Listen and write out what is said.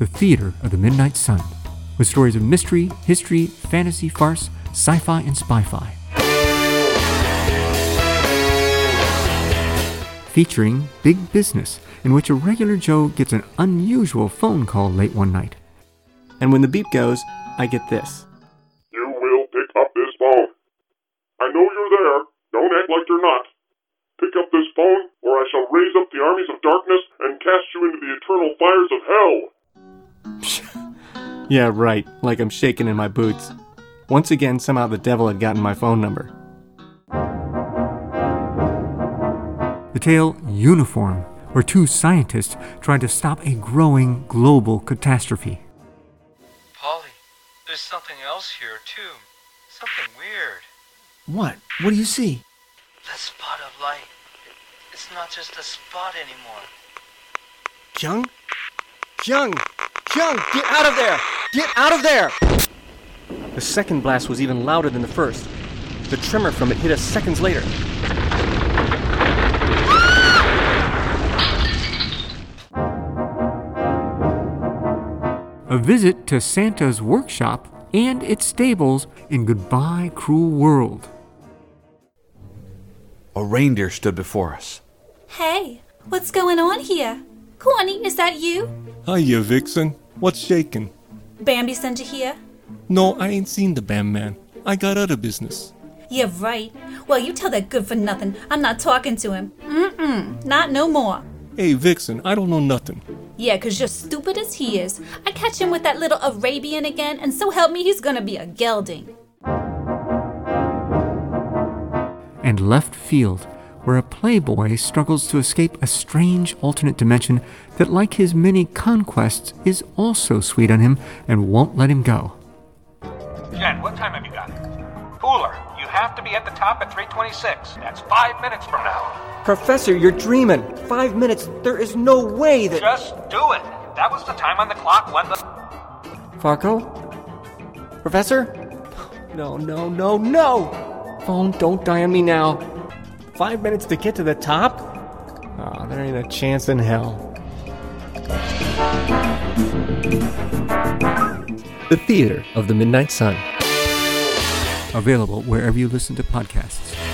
The Theater of the Midnight Sun, with stories of mystery, history, fantasy, farce, sci-fi, and spy-fi. Featuring Big Business, in which a regular Joe gets an unusual phone call late one night. And when the beep goes, I get this. You will pick up this phone. I know you're there. Don't act like you're not. Pick up this phone, or I shall raise up the armies of darkness and cast you into the eternal fires of hell. Yeah, right. Like I'm shaking in my boots. Once again, somehow the devil had gotten my phone number. The tale, Uniform, where two scientists try to stop a growing global catastrophe. Polly, there's something else here, too. Something weird. What? What do you see? That spot of light. It's not just a spot anymore. Jung? Jung, get out of there! Get out of there! The second blast was even louder than the first. The tremor from it hit us seconds later. A visit to Santa's workshop and its stables in Goodbye Cruel World. A reindeer stood before us. Hey, what's going on here? Corny, is that you? Hiya, Vixen. What's shaking? Bambi sent you here? No, I ain't seen the Bam Man. I got other business. Yeah, right. Well, you tell that good-for-nothing. I'm not talking to him. Not no more. Hey, Vixen, I don't know nothing. Yeah, 'cause you're stupid as he is. I catch him with that little Arabian again, and so help me, he's gonna be a gelding. And left field, where a playboy struggles to escape a strange alternate dimension that, like his many conquests, is also sweet on him and won't let him go. Jen, what time have you got? Cooler, you have to be at the top at 3:26. That's 5 minutes from now. Professor, you're dreaming. 5 minutes? There is no way that... Just do it. That was the time on the clock when the... Farco? Professor? No! Phone, don't die on me now. 5 minutes to get to the top? Oh, there ain't a chance in hell. The Theater of the Midnight Sun. Available wherever you listen to podcasts.